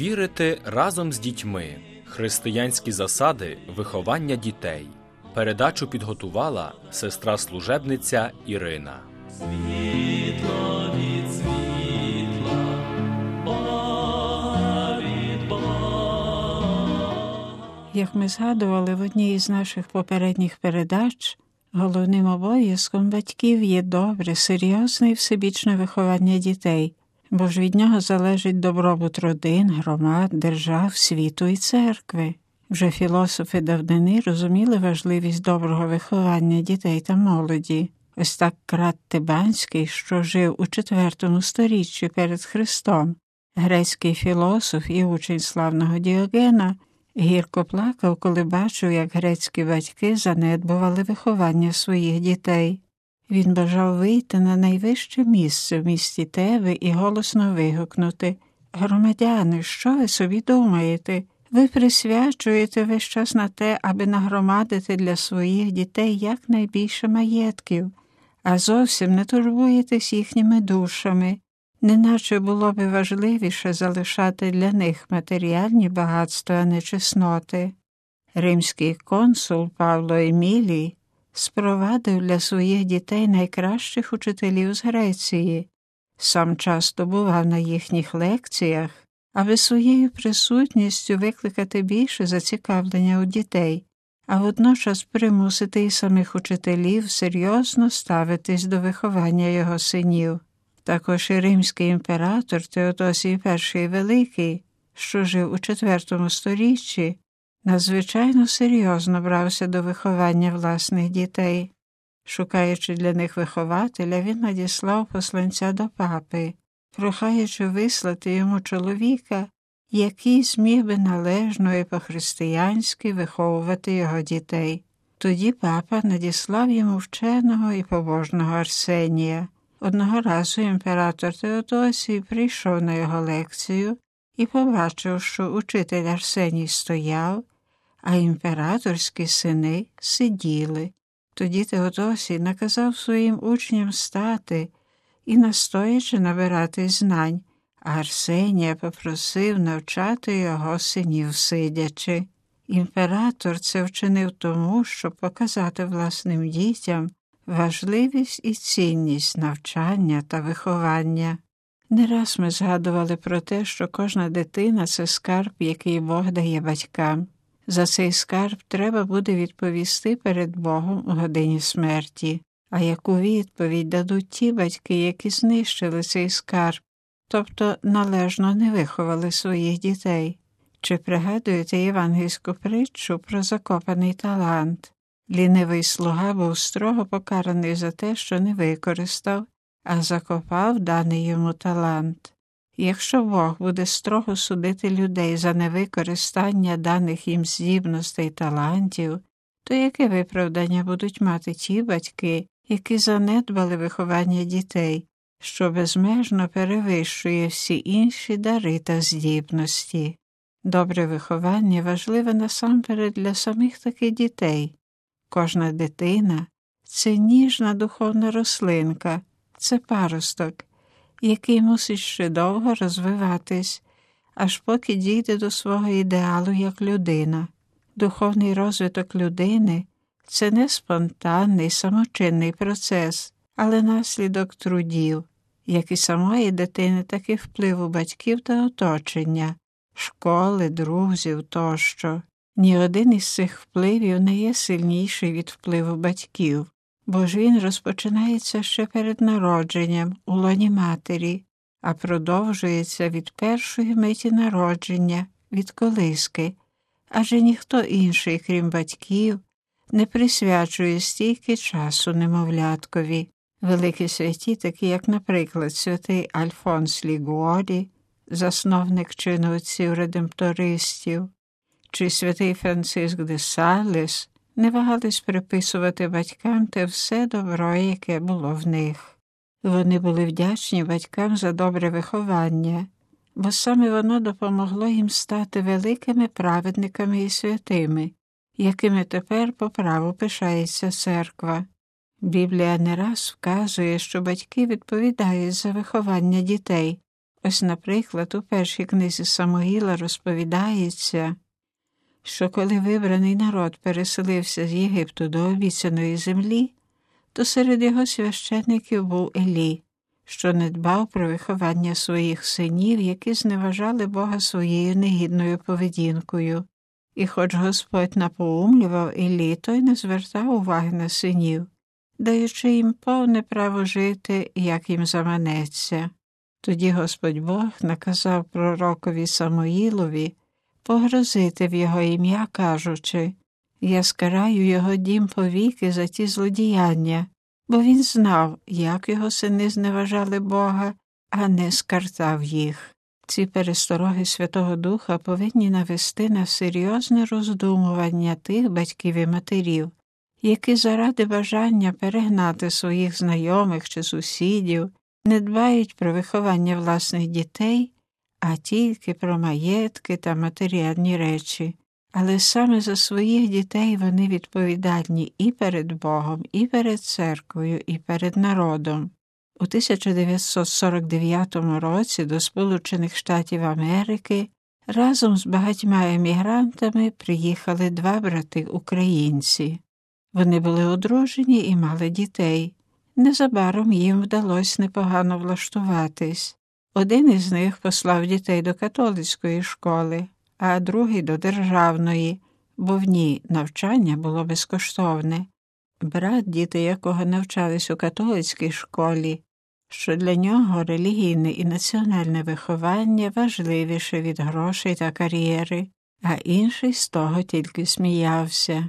Вірити разом з дітьми, християнські засади, виховання дітей. Передачу підготувала сестра-служебниця Ірина. Світло від світла, Бога від Бога. Як ми згадували в одній із наших попередніх передач, головним обов'язком батьків є добре, серйозне і всебічне виховання дітей, бо ж від нього залежить добробут родин, громад, держав, світу і церкви. Вже філософи давнини розуміли важливість доброго виховання дітей та молоді. Ось так Крат Тибанський, що жив у 4 сторіччі перед Христом, грецький філософ і учень славного Діогена, гірко плакав, коли бачив, як грецькі батьки занедбували виховання своїх дітей. Він бажав вийти на найвище місце в місті Теби і голосно вигукнути: «Громадяни, що ви собі думаєте? Ви присвячуєте весь час на те, аби нагромадити для своїх дітей якнайбільше маєтків, а зовсім не турбуєтесь їхніми душами, неначе було би важливіше залишати для них матеріальні багатства, а не чесноти». Римський консул Павло Емілій спровадив для своїх дітей найкращих учителів з Греції. Сам часто бував на їхніх лекціях, аби своєю присутністю викликати більше зацікавлення у дітей, а водночас примусити і самих учителів серйозно ставитись до виховання його синів. Також і римський імператор Теодосій I Великий, що жив у 4 сторіччі, надзвичайно серйозно брався до виховання власних дітей. Шукаючи для них вихователя, він надіслав посланця до папи, прохаючи вислати йому чоловіка, який зміг би належно і по-християнськи виховувати його дітей. Тоді папа надіслав йому вченого і побожного Арсенія. Одного разу імператор Теодосій прийшов на його лекцію і побачив, що учитель Арсеній стояв, а імператорські сини сиділи. Тоді Теодосій наказав своїм учням стати і настоячи набирати знань, а Арсенія попросив навчати його синів сидячи. Імператор це вчинив тому, щоб показати власним дітям важливість і цінність навчання та виховання. Не раз ми згадували про те, що кожна дитина – це скарб, який Бог дає батькам. За цей скарб треба буде відповісти перед Богом у годині смерті. А яку відповідь дадуть ті батьки, які знищили цей скарб, тобто належно не виховали своїх дітей? Чи пригадуєте євангельську притчу про закопаний талант? Лінивий слуга був строго покараний за те, що не використав, а закопав даний йому талант. Якщо Бог буде строго судити людей за невикористання даних їм здібностей талантів, то яке виправдання будуть мати ті батьки, які занедбали виховання дітей, що безмежно перевищує всі інші дари та здібності? Добре виховання важливе насамперед для самих таких дітей. Кожна дитина – це ніжна духовна рослинка, це паросток, який мусить ще довго розвиватись, аж поки дійде до свого ідеалу як людина. Духовний розвиток людини – це не спонтанний, самочинний процес, але наслідок трудів, як і самої дитини, так і впливу батьків та оточення, школи, друзів тощо. Ні один із цих впливів не є сильніший від впливу батьків, бо ж він розпочинається ще перед народженням у лоні матері, а продовжується від першої миті народження, від колиски, адже ніхто інший, крім батьків, не присвячує стільки часу немовляткові. Великі святі, такі як, наприклад, святий Альфонс Лігуорі, засновник чину отців-редемптористів, чи святий Франциск де Салес, не вагались приписувати батькам те все добро, яке було в них. Вони були вдячні батькам за добре виховання, бо саме воно допомогло їм стати великими праведниками і святими, якими тепер по праву пишається церква. Біблія не раз вказує, що батьки відповідають за виховання дітей. Ось, наприклад, у першій книзі Самуїла розповідається, що коли вибраний народ переселився з Єгипту до обіцяної землі, то серед його священиків був Елі, що не дбав про виховання своїх синів, які зневажали Бога своєю негідною поведінкою. І хоч Господь напоумлював Елі, той не звертав уваги на синів, даючи їм повне право жити, як їм заманеться. Тоді Господь Бог наказав пророкові Самуїлові погрозити в його ім'я, кажучи: «Я скараю його дім повіки за ті злодіяння, бо він знав, як його сини зневажали Бога, а не скартав їх». Ці перестороги Святого Духа повинні навести на серйозне роздумування тих батьків і матерів, які заради бажання перегнати своїх знайомих чи сусідів не дбають про виховання власних дітей, а тільки про маєтки та матеріальні речі. Але саме за своїх дітей вони відповідальні і перед Богом, і перед церквою, і перед народом. У 1949 році до Сполучених Штатів Америки разом з багатьма емігрантами приїхали два брати-українці. Вони були одружені і мали дітей. Незабаром їм вдалося непогано влаштуватись. Один із них послав дітей до католицької школи, а другий – до державної, бо в ній навчання було безкоштовне. Брат, діти якого навчались у католицькій школі, що для нього релігійне і національне виховання важливіше від грошей та кар'єри, а інший з того тільки сміявся.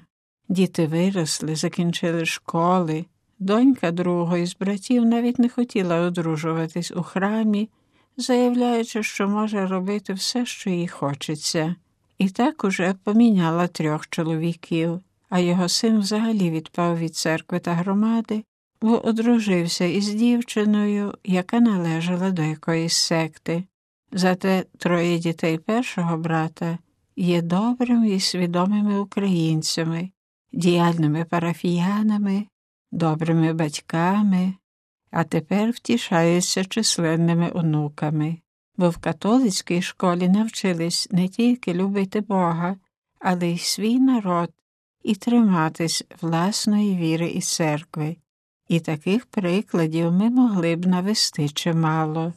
Діти виросли, закінчили школи. Донька другого із братів навіть не хотіла одружуватись у храмі, заявляючи, що може робити все, що їй хочеться. І так уже поміняла трьох чоловіків, а його син взагалі відпав від церкви та громади, бо одружився із дівчиною, яка належала до якоїсь секти. Зате троє дітей першого брата є добрими і свідомими українцями, діяльними парафіянами, добрими батьками, а тепер втішаються численними онуками, бо в католицькій школі навчились не тільки любити Бога, але й свій народ і триматись власної віри і церкви. І таких прикладів ми могли б навести чимало.